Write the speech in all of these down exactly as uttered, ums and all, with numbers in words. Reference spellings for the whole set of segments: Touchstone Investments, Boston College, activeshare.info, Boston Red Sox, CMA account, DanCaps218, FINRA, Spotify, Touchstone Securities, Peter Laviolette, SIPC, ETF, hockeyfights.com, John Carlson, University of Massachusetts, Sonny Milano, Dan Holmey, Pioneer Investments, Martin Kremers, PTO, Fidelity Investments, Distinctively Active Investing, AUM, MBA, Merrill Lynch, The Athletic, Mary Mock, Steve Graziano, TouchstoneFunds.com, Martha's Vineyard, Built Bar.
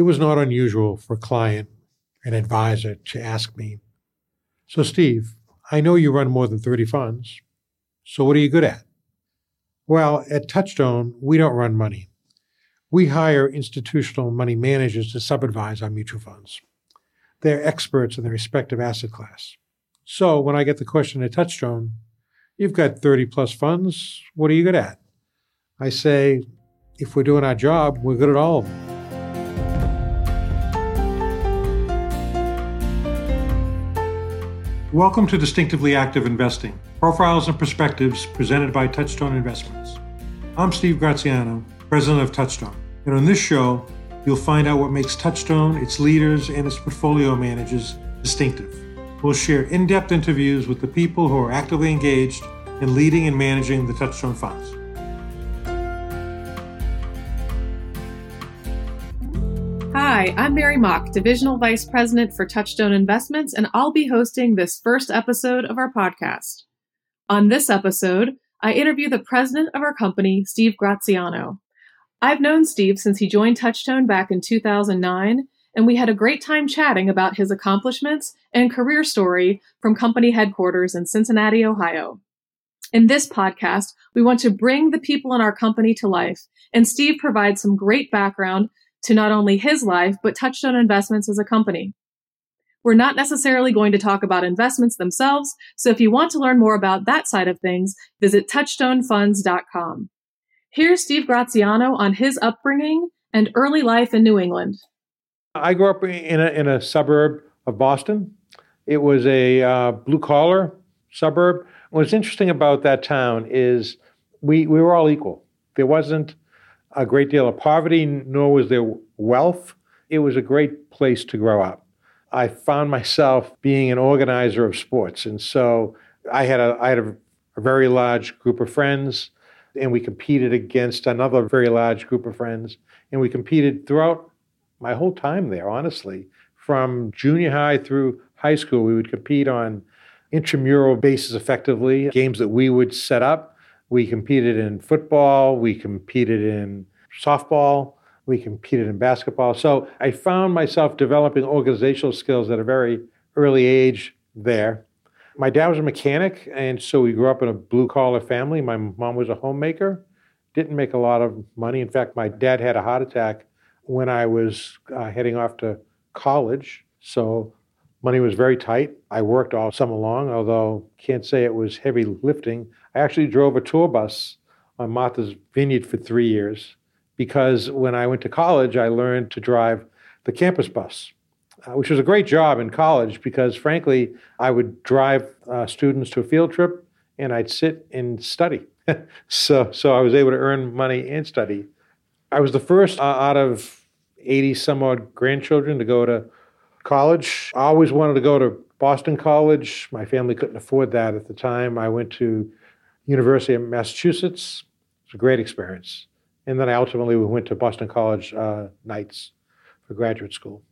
It was not unusual for a client, an advisor, to ask me, "So Steve, I know you run more than thirty funds, so what are you good at?" Well, at Touchstone, we don't run money. We hire institutional money managers to sub-advise our mutual funds. They're experts in their respective asset class. So when I get the question at Touchstone, "You've got thirty plus funds, what are you good at?" I say, if we're doing our job, we're good at all of them. Welcome to Distinctively Active Investing, profiles and perspectives presented by Touchstone Investments. I'm Steve Graziano, president of Touchstone, and on this show, you'll find out what makes Touchstone, its leaders, and its portfolio managers distinctive. We'll share in-depth interviews with the people who are actively engaged in leading and managing the Touchstone funds. Hi, I'm Mary Mock, Divisional Vice President for Touchstone Investments, and I'll be hosting this first episode of our podcast. On this episode, I interview the president of our company, Steve Graziano. I've known Steve since he joined Touchstone back in two thousand nine, and we had a great time chatting about his accomplishments and career story from company headquarters in Cincinnati, Ohio. In this podcast, we want to bring the people in our company to life, and Steve provides some great background to not only his life, but Touchstone Investments as a company. We're not necessarily going to talk about investments themselves, so if you want to learn more about that side of things, visit touchstone funds dot com. Here's Steve Graziano on his upbringing and early life in New England. I grew up in a, in a suburb of Boston. It was a uh, blue-collar suburb. What's interesting about that town is we, we were all equal. There wasn't a great deal of poverty, nor was there wealth. It was a great place to grow up. I found myself being an organizer of sports. And so I had a, I had a, a very large group of friends, and we competed against another very large group of friends. And we competed throughout my whole time there, honestly. From junior high through high school, we would compete on intramural basis effectively, games that we would set up. We competed in football, we competed in softball, we competed in basketball. So I found myself developing organizational skills at a very early age there. My dad was a mechanic, and so we grew up in a blue-collar family. My mom was a homemaker, didn't make a lot of money. In fact, my dad had a heart attack when I was uh, heading off to college, so money was very tight. I worked all summer long, although can't say it was heavy lifting. I actually drove a tour bus on Martha's Vineyard for three years because when I went to college, I learned to drive the campus bus, uh, which was a great job in college because, frankly, I would drive uh, students to a field trip and I'd sit and study. so, so I was able to earn money and study. I was the first uh, out of eighty-some-odd grandchildren to go to college. I always wanted to go to Boston College. My family couldn't afford that at the time. I went to University of Massachusetts. It was a great experience. And then I ultimately went to Boston College uh, Knights for graduate school.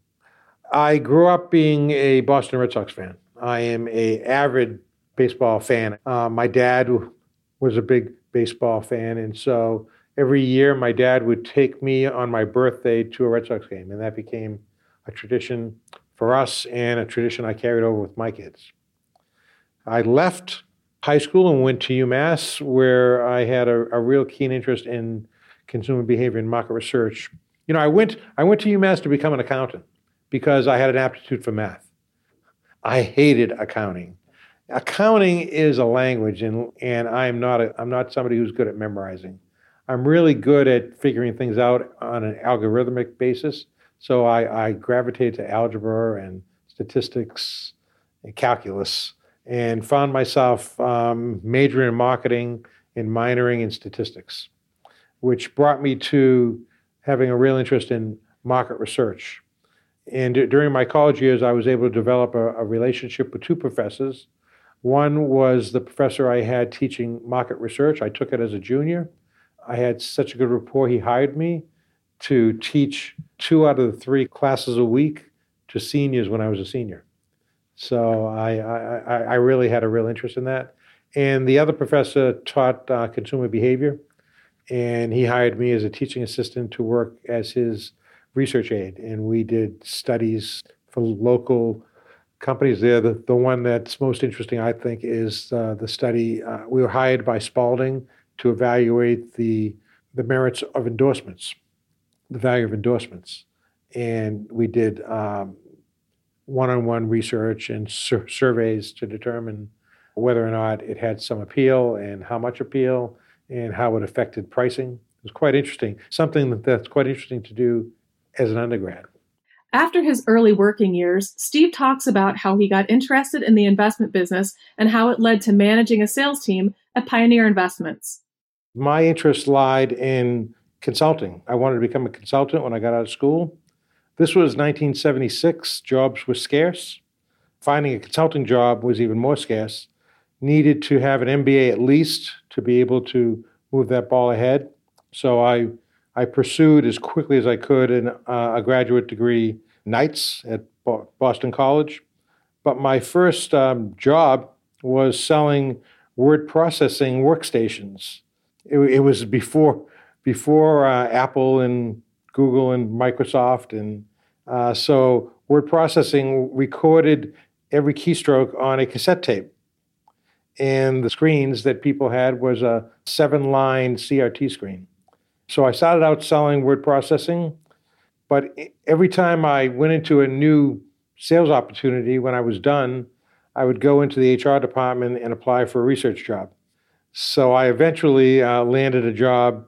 I grew up being a Boston Red Sox fan. I am an avid baseball fan. Uh, my dad was a big baseball fan. And so every year my dad would take me on my birthday to a Red Sox game. And that became a tradition for us and a tradition I carried over with my kids. I left high school and went to UMass, where I had a, a real keen interest in consumer behavior and market research. You know, I went I went to UMass to become an accountant because I had an aptitude for math. I hated accounting. Accounting is a language, and and I'm not a, I'm not somebody who's good at memorizing. I'm really good at figuring things out on an algorithmic basis. So I, I gravitated to algebra and statistics and calculus and found myself um, majoring in marketing and minoring in statistics, which brought me to having a real interest in market research. And d- during my college years, I was able to develop a, a relationship with two professors. One was the professor I had teaching market research. I took it as a junior. I had such a good rapport, he hired me to teach two out of the three classes a week to seniors when I was a senior. So I I, I really had a real interest in that. And the other professor taught uh, consumer behavior, and he hired me as a teaching assistant to work as his research aid, and we did studies for local companies there. The, the one that's most interesting, I think, is uh, the study. Uh, we were hired by Spalding to evaluate the the merits of endorsements, the value of endorsements. And we did um, one-on-one research and sur- surveys to determine whether or not it had some appeal and how much appeal and how it affected pricing. It was quite interesting, something that, that's quite interesting to do as an undergrad. After his early working years, Steve talks about how he got interested in the investment business and how it led to managing a sales team at Pioneer Investments. My interest lied in consulting. I wanted to become a consultant when I got out of school. This was nineteen seventy-six. Jobs were scarce. Finding a consulting job was even more scarce. Needed to have an M B A at least to be able to move that ball ahead. So I I pursued as quickly as I could in uh, a graduate degree nights at Bo- Boston College. But my first um, job was selling word processing workstations. It, it was before before uh, Apple and Google and Microsoft. And uh, so word processing recorded every keystroke on a cassette tape. And the screens that people had was a seven-line C R T screen. So I started out selling word processing, but every time I went into a new sales opportunity, when I was done, I would go into the H R department and apply for a research job. So I eventually uh, landed a job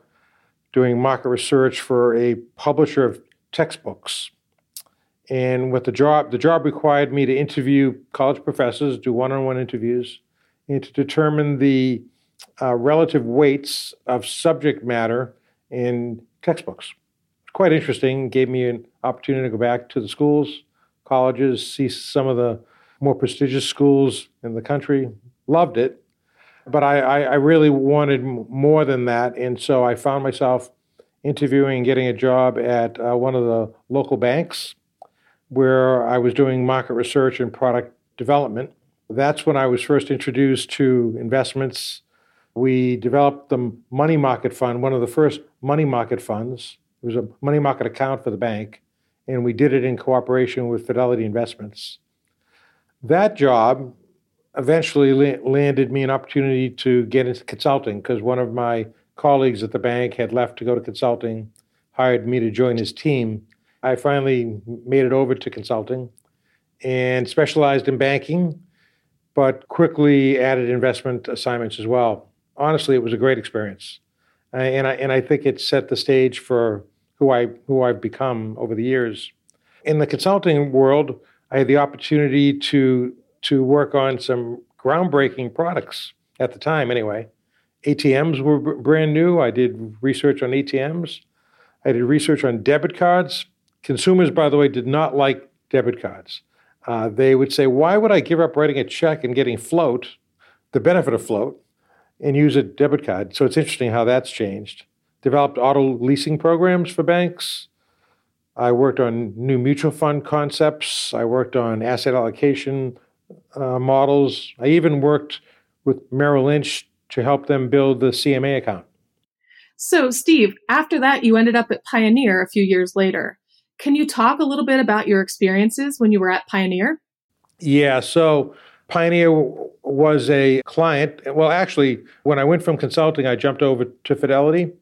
doing market research for a publisher of textbooks. And with the job, the job required me to interview college professors, do one-on-one interviews, and to determine the uh, relative weights of subject matter in textbooks. Quite interesting. Gave me an opportunity to go back to the schools, colleges, see some of the more prestigious schools in the country. Loved it. But I, I, I really wanted more than that. And so I found myself interviewing and getting a job at uh, one of the local banks where I was doing market research and product development. That's when I was first introduced to investments. We developed the money market fund, one of the first money market funds. It was a money market account for the bank, and we did it in cooperation with Fidelity Investments. That job eventually la- landed me an opportunity to get into consulting because one of my colleagues at the bank had left to go to consulting, hired me to join his team. I finally made it over to consulting and specialized in banking, but quickly added investment assignments as well. Honestly, it was a great experience, uh, and I and I think it set the stage for who I who I've become over the years. In the consulting world, I had the opportunity to to work on some groundbreaking products at the time. Anyway, A T Ms were b- brand new. I did research on A T Ms. I did research on debit cards. Consumers, by the way, did not like debit cards. Uh, they would say, "Why would I give up writing a check and getting float, the benefit of float?" and use a debit card. So it's interesting how that's changed. Developed auto leasing programs for banks. I worked on new mutual fund concepts. I worked on asset allocation uh, models. I even worked with Merrill Lynch to help them build the C M A account. So, Steve, after that, you ended up at Pioneer a few years later. Can you talk a little bit about your experiences when you were at Pioneer? Yeah, so Pioneer was a client. Well, actually, when I went from consulting, I jumped over to Fidelity,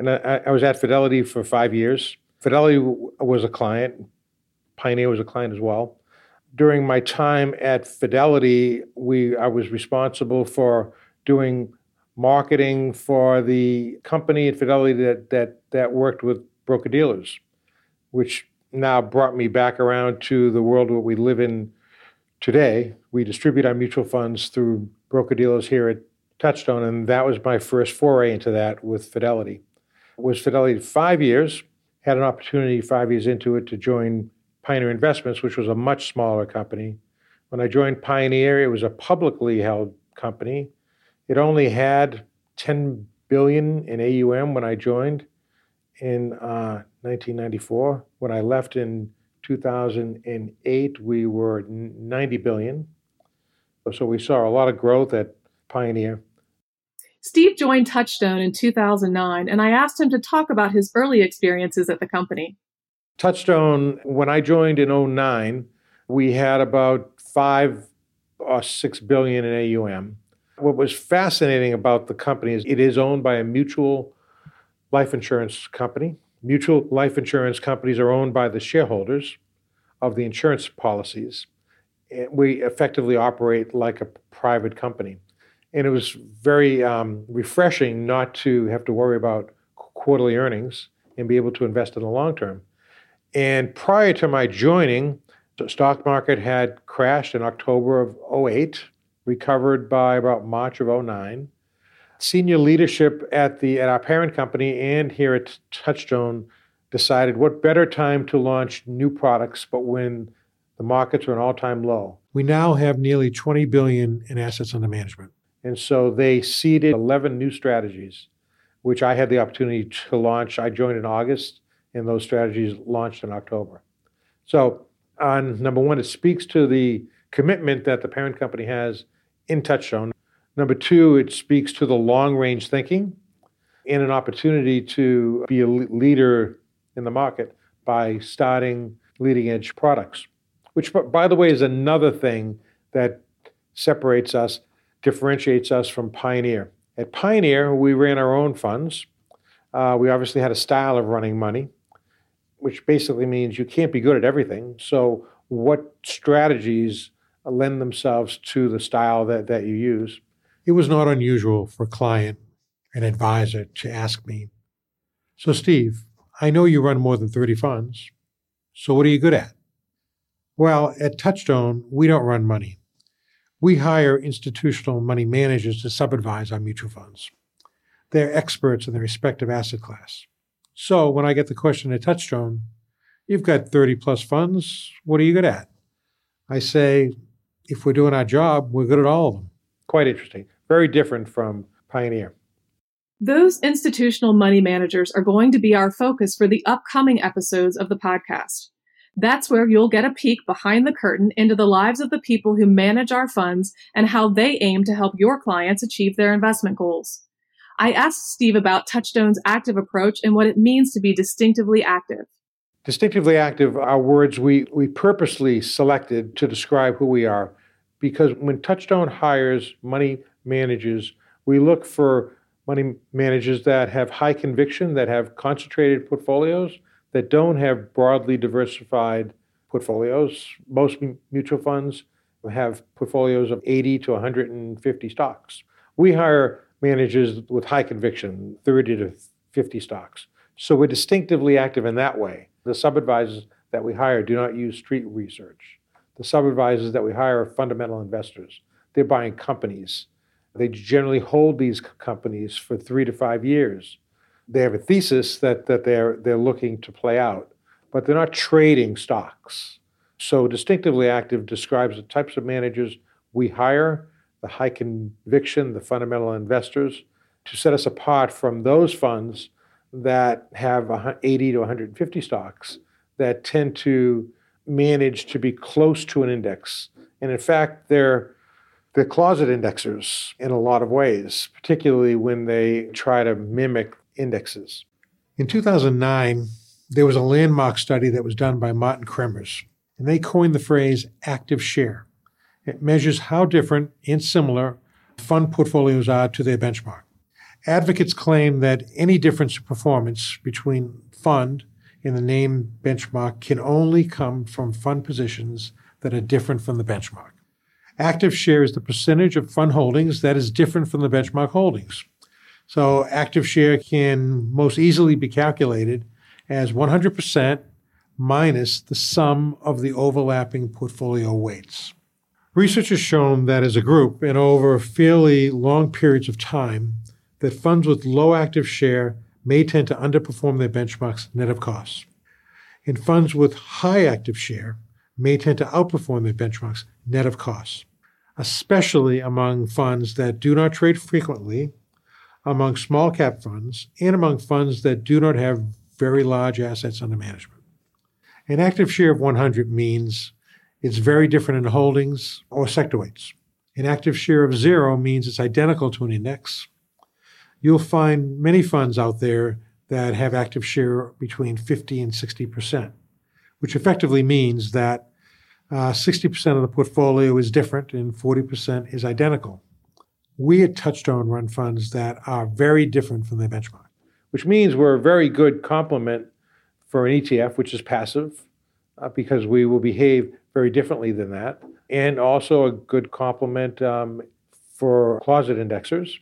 and I, I was at Fidelity for five years. Fidelity was a client. Pioneer was a client as well. During my time at Fidelity, we I was responsible for doing marketing for the company at Fidelity that that, that worked with broker-dealers, which now brought me back around to the world where we live in today. We distribute our mutual funds through broker-dealers here at Touchstone, and that was my first foray into that with Fidelity. It was Fidelity five years, had an opportunity five years into it to join Pioneer Investments, which was a much smaller company. When I joined Pioneer, it was a publicly held company. It only had ten billion dollars in A U M when I joined in uh, nineteen ninety-four. When I left in two thousand eight, we were ninety billion dollars. So we saw a lot of growth at Pioneer. Steve joined Touchstone in two thousand nine, and I asked him to talk about his early experiences at the company. Touchstone, when I joined in oh nine, we had about five or six billion in A U M. What was fascinating about the company is it is owned by a mutual life insurance company. Mutual life insurance companies are owned by the shareholders of the insurance policies. We effectively operate like a private company. And it was very um, refreshing not to have to worry about quarterly earnings and be able to invest in the long term. And prior to my joining, the stock market had crashed in October of oh eight, recovered by about March of oh nine. Senior leadership at the at our parent company and here at Touchstone decided what better time to launch new products but when the markets are an all-time low. We now have nearly twenty billion dollars in assets under management. And so they seeded eleven new strategies, which I had the opportunity to launch. I joined in August, and those strategies launched in October. So on number one, it speaks to the commitment that the parent company has in Touchstone. Number two, it speaks to the long-range thinking and an opportunity to be a leader in the market by starting leading-edge products, which, by the way, is another thing that separates us, differentiates us from Pioneer. At Pioneer, we ran our own funds. Uh, we obviously had a style of running money, which basically means you can't be good at everything. So what strategies lend themselves to the style that, that you use? It was not unusual for a client, an advisor, to ask me, so Steve, I know you run more than thirty funds, so what are you good at? Well, at Touchstone, we don't run money. We hire institutional money managers to sub-advise our mutual funds. They're experts in their respective asset class. So when I get the question at Touchstone, you've got thirty plus funds, what are you good at? I say, if we're doing our job, we're good at all of them. Quite interesting. Very different from Pioneer. Those institutional money managers are going to be our focus for the upcoming episodes of the podcast. That's where you'll get a peek behind the curtain into the lives of the people who manage our funds and how they aim to help your clients achieve their investment goals. I asked Steve about Touchstone's active approach and what it means to be distinctively active. Distinctively active are words we, we purposely selected to describe who we are, because when Touchstone hires money managers, we look for money managers that have high conviction, that have concentrated portfolios, that don't have broadly diversified portfolios. Most mutual funds have portfolios of eighty to one hundred fifty stocks. We hire managers with high conviction, thirty to fifty stocks. So we're distinctively active in that way. The sub-advisors that we hire do not use street research. The sub-advisors that we hire are fundamental investors. They're buying companies. They generally hold these companies for three to five years. They have a thesis that, that they're, they're looking to play out, but they're not trading stocks. So distinctively active describes the types of managers we hire, the high conviction, the fundamental investors, to set us apart from those funds that have eighty to one hundred fifty stocks that tend to manage to be close to an index. And in fact, they're they're closet indexers in a lot of ways, particularly when they try to mimic indexes. In two thousand nine, there was a landmark study that was done by Martin Kremers, and they coined the phrase active share. It measures how different and similar fund portfolios are to their benchmark. Advocates claim that any difference in performance between fund and the named benchmark can only come from fund positions that are different from the benchmark. Active share is the percentage of fund holdings that is different from the benchmark holdings. So active share can most easily be calculated as one hundred percent minus the sum of the overlapping portfolio weights. Research has shown that as a group and over fairly long periods of time, that funds with low active share may tend to underperform their benchmarks net of costs. And funds with high active share may tend to outperform their benchmarks net of costs, especially among funds that do not trade frequently, among small cap funds, and among funds that do not have very large assets under management. An active share of one hundred means it's very different in holdings or sector weights. An active share of zero means it's identical to an index. You'll find many funds out there that have active share between fifty and sixty percent. which effectively means that uh, sixty percent of the portfolio is different and forty percent is identical. We at Touchstone run funds that are very different from their benchmark, which means we're a very good complement for an E T F, which is passive, uh, because we will behave very differently than that, and also a good complement um, for closet indexers.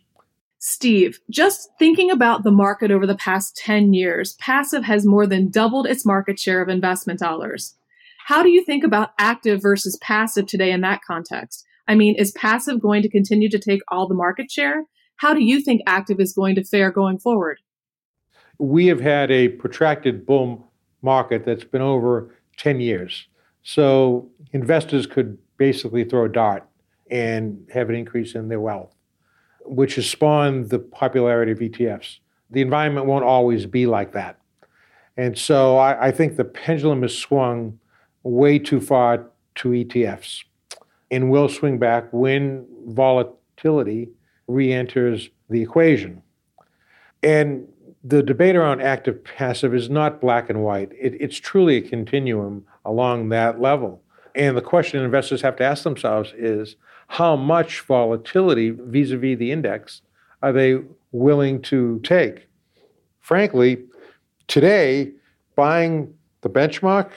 Steve, just thinking about the market over the past ten years, passive has more than doubled its market share of investment dollars. How do you think about active versus passive today in that context? I mean, is passive going to continue to take all the market share? How do you think active is going to fare going forward? We have had a protracted bull market that's been over ten years. So investors could basically throw a dart and have an increase in their wealth, which has spawned the popularity of E T Fs. The environment won't always be like that. And so I, I think the pendulum has swung way too far to E T Fs and will swing back when volatility re-enters the equation. And the debate around active-passive is not black and white. It, it's truly a continuum along that level. And the question investors have to ask themselves is, how much volatility vis-a-vis the index are they willing to take? Frankly, today, buying the benchmark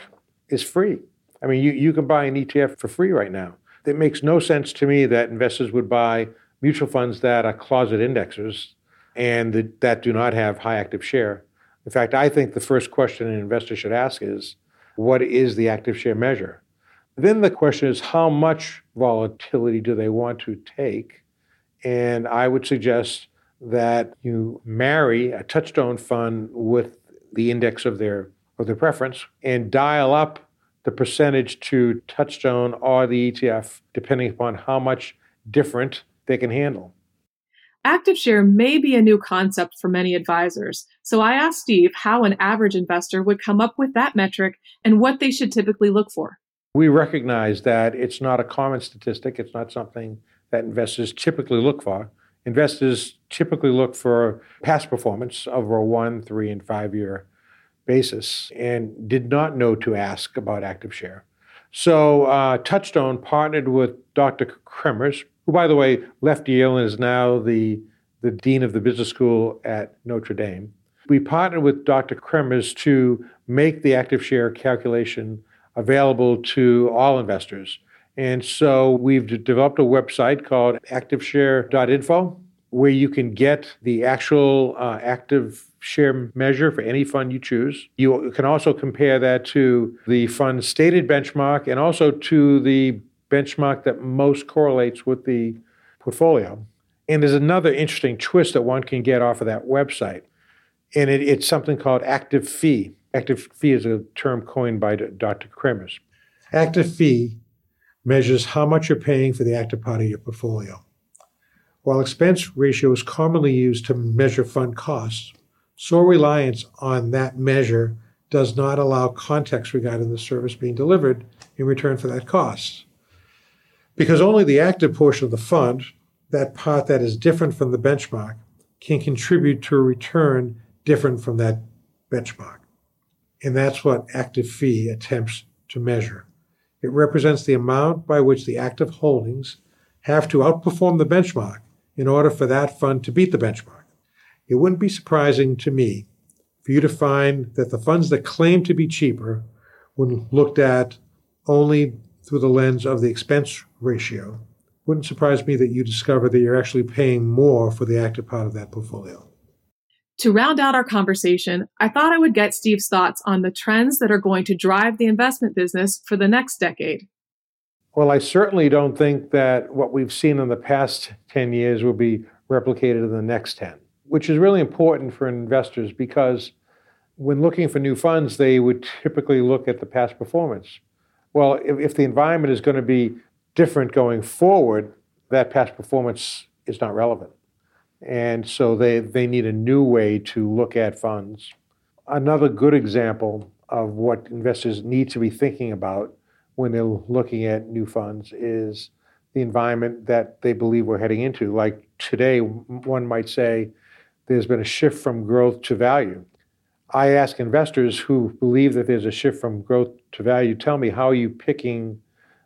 is free. I mean, you, you can buy an E T F for free right now. It makes no sense to me that investors would buy mutual funds that are closet indexers and that, that do not have high active share. In fact, I think the first question an investor should ask is, what is the active share measure? Then the question is, how much volatility do they want to take? And I would suggest that you marry a Touchstone fund with the index of their of their preference and dial up the percentage to Touchstone or the E T F, depending upon how much different they can handle. Active share may be a new concept for many advisors. So I asked Steve how an average investor would come up with that metric and what they should typically look for. We recognize that it's not a common statistic. It's not something that investors typically look for. Investors typically look for past performance over a one, three, and five-year basis and did not know to ask about active share. So uh, Touchstone partnered with Doctor Kremers, who, by the way, left Yale and is now the, the dean of the business school at Notre Dame. We partnered with Doctor Kremers to make the active share calculation available to all investors. And so we've d- developed a website called active share dot info where you can get the actual uh, active share measure for any fund you choose. You can also compare that to the fund's stated benchmark and also to the benchmark that most correlates with the portfolio. And there's another interesting twist that one can get off of that website. And it, it's something called active fee. Active fee is a term coined by Doctor Kremers. Active fee measures how much you're paying for the active part of your portfolio. While expense ratio is commonly used to measure fund costs, sole reliance on that measure does not allow context regarding the service being delivered in return for that cost. Because only the active portion of the fund, that part that is different from the benchmark, can contribute to a return different from that benchmark. And that's what active fee attempts to measure. It represents the amount by which the active holdings have to outperform the benchmark in order for that fund to beat the benchmark. It wouldn't be surprising to me for you to find that the funds that claim to be cheaper, when looked at only through the lens of the expense ratio, wouldn't surprise me that you discover that you're actually paying more for the active part of that portfolio. To round out our conversation, I thought I would get Steve's thoughts on the trends that are going to drive the investment business for the next decade. Well, I certainly don't think that what we've seen in the past ten years will be replicated in the next ten, which is really important for investors because when looking for new funds, they would typically look at the past performance. Well, if, if the environment is going to be different going forward, that past performance is not relevant. And so they, they need a new way to look at funds. Another good example of what investors need to be thinking about when they're looking at new funds is the environment that they believe we're heading into. Like today, one might say there's been a shift from growth to value. I ask investors who believe that there's a shift from growth to value, tell me, how are you picking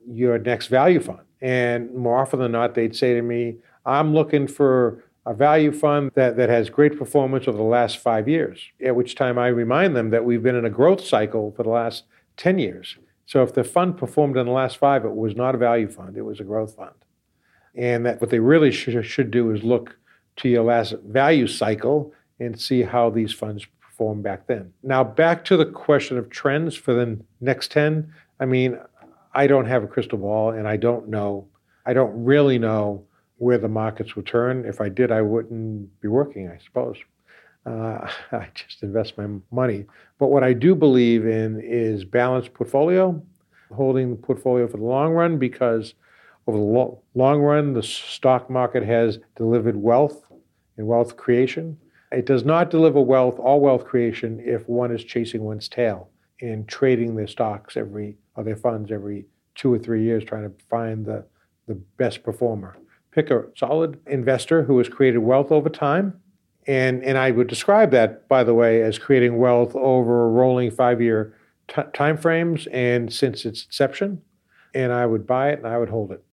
your next value fund? And more often than not, they'd say to me, I'm looking for a value fund that, that has great performance over the last five years, at which time I remind them that we've been in a growth cycle for the last ten years. So if the fund performed in the last five, it was not a value fund, it was a growth fund. And that what they really sh- should do is look to your last value cycle and see how these funds perform back then. Now, back to the question of trends for the next ten. I mean, I don't have a crystal ball, and I don't know. I don't really know where the markets will turn. If I did, I wouldn't be working, I suppose. Uh, I just invest my money. But what I do believe in is balanced portfolio, holding the portfolio for the long run, because over the lo- long run, the stock market has delivered wealth and wealth creation. It does not deliver wealth, all wealth creation, if one is chasing one's tail and trading their stocks every or their funds every two or three years, trying to find the, the best performer. Pick a solid investor who has created wealth over time. And and I would describe that, by the way, as creating wealth over rolling five-year t- timeframes and since its inception. And I would buy it and I would hold it.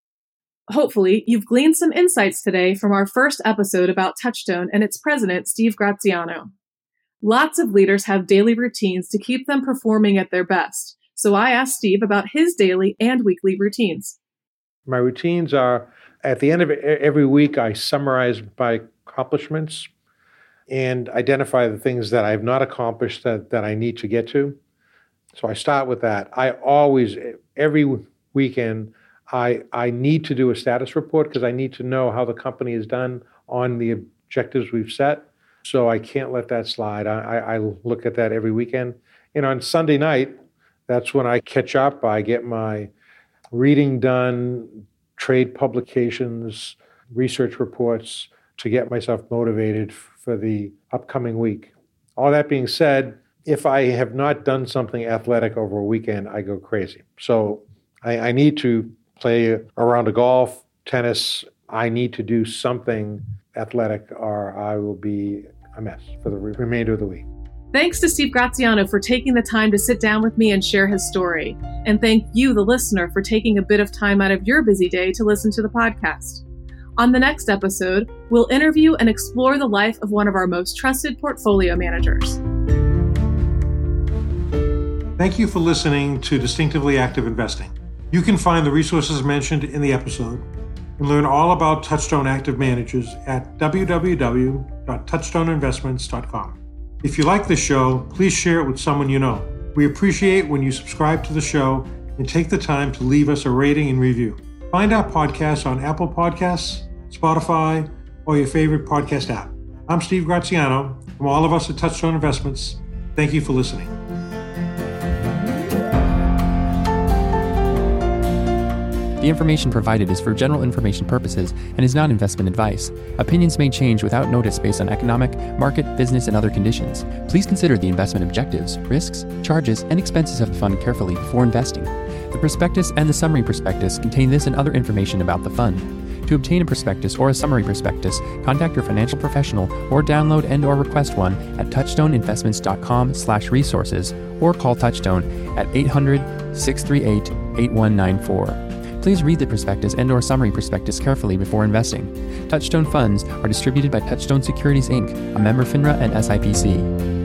Hopefully, you've gleaned some insights today from our first episode about Touchstone and its president, Steve Graziano. Lots of leaders have daily routines to keep them performing at their best. So I asked Steve about his daily and weekly routines. My routines are, at the end of every week, I summarize my accomplishments and identify the things that I have not accomplished that, that I need to get to. So I start with that. I always, every weekend, I, I need to do a status report because I need to know how the company has done on the objectives we've set. So I can't let that slide. I, I, I look at that every weekend. And on Sunday night, that's when I catch up. I get my reading done, trade publications, research reports to get myself motivated for the upcoming week. All that being said, if I have not done something athletic over a weekend, I go crazy. So I, I need to play a round of golf, tennis. I need to do something athletic or I will be a mess for the re- remainder of the week. Thanks to Steve Graziano for taking the time to sit down with me and share his story. And thank you, the listener, for taking a bit of time out of your busy day to listen to the podcast. On the next episode, we'll interview and explore the life of one of our most trusted portfolio managers. Thank you for listening to Distinctively Active Investing. You can find the resources mentioned in the episode and learn all about Touchstone Active Managers at w w w dot touchstone investments dot com. If you like this show, please share it with someone you know. We appreciate when you subscribe to the show and take the time to leave us a rating and review. Find our podcast on Apple Podcasts, Spotify, or your favorite podcast app. I'm Steve Graziano. From all of us at Touchstone Investments, thank you for listening. The information provided is for general information purposes and is not investment advice. Opinions may change without notice based on economic, market, business, and other conditions. Please consider the investment objectives, risks, charges, and expenses of the fund carefully before investing. The prospectus and the summary prospectus contain this and other information about the fund. To obtain a prospectus or a summary prospectus, contact your financial professional or download and or request one at touchstone investments dot com slash resources or call Touchstone at eight hundred, six three eight, eight one nine four. Please read the prospectus and or summary prospectus carefully before investing. Touchstone Funds are distributed by Touchstone Securities, Incorporated, a member FINRA and S I P C.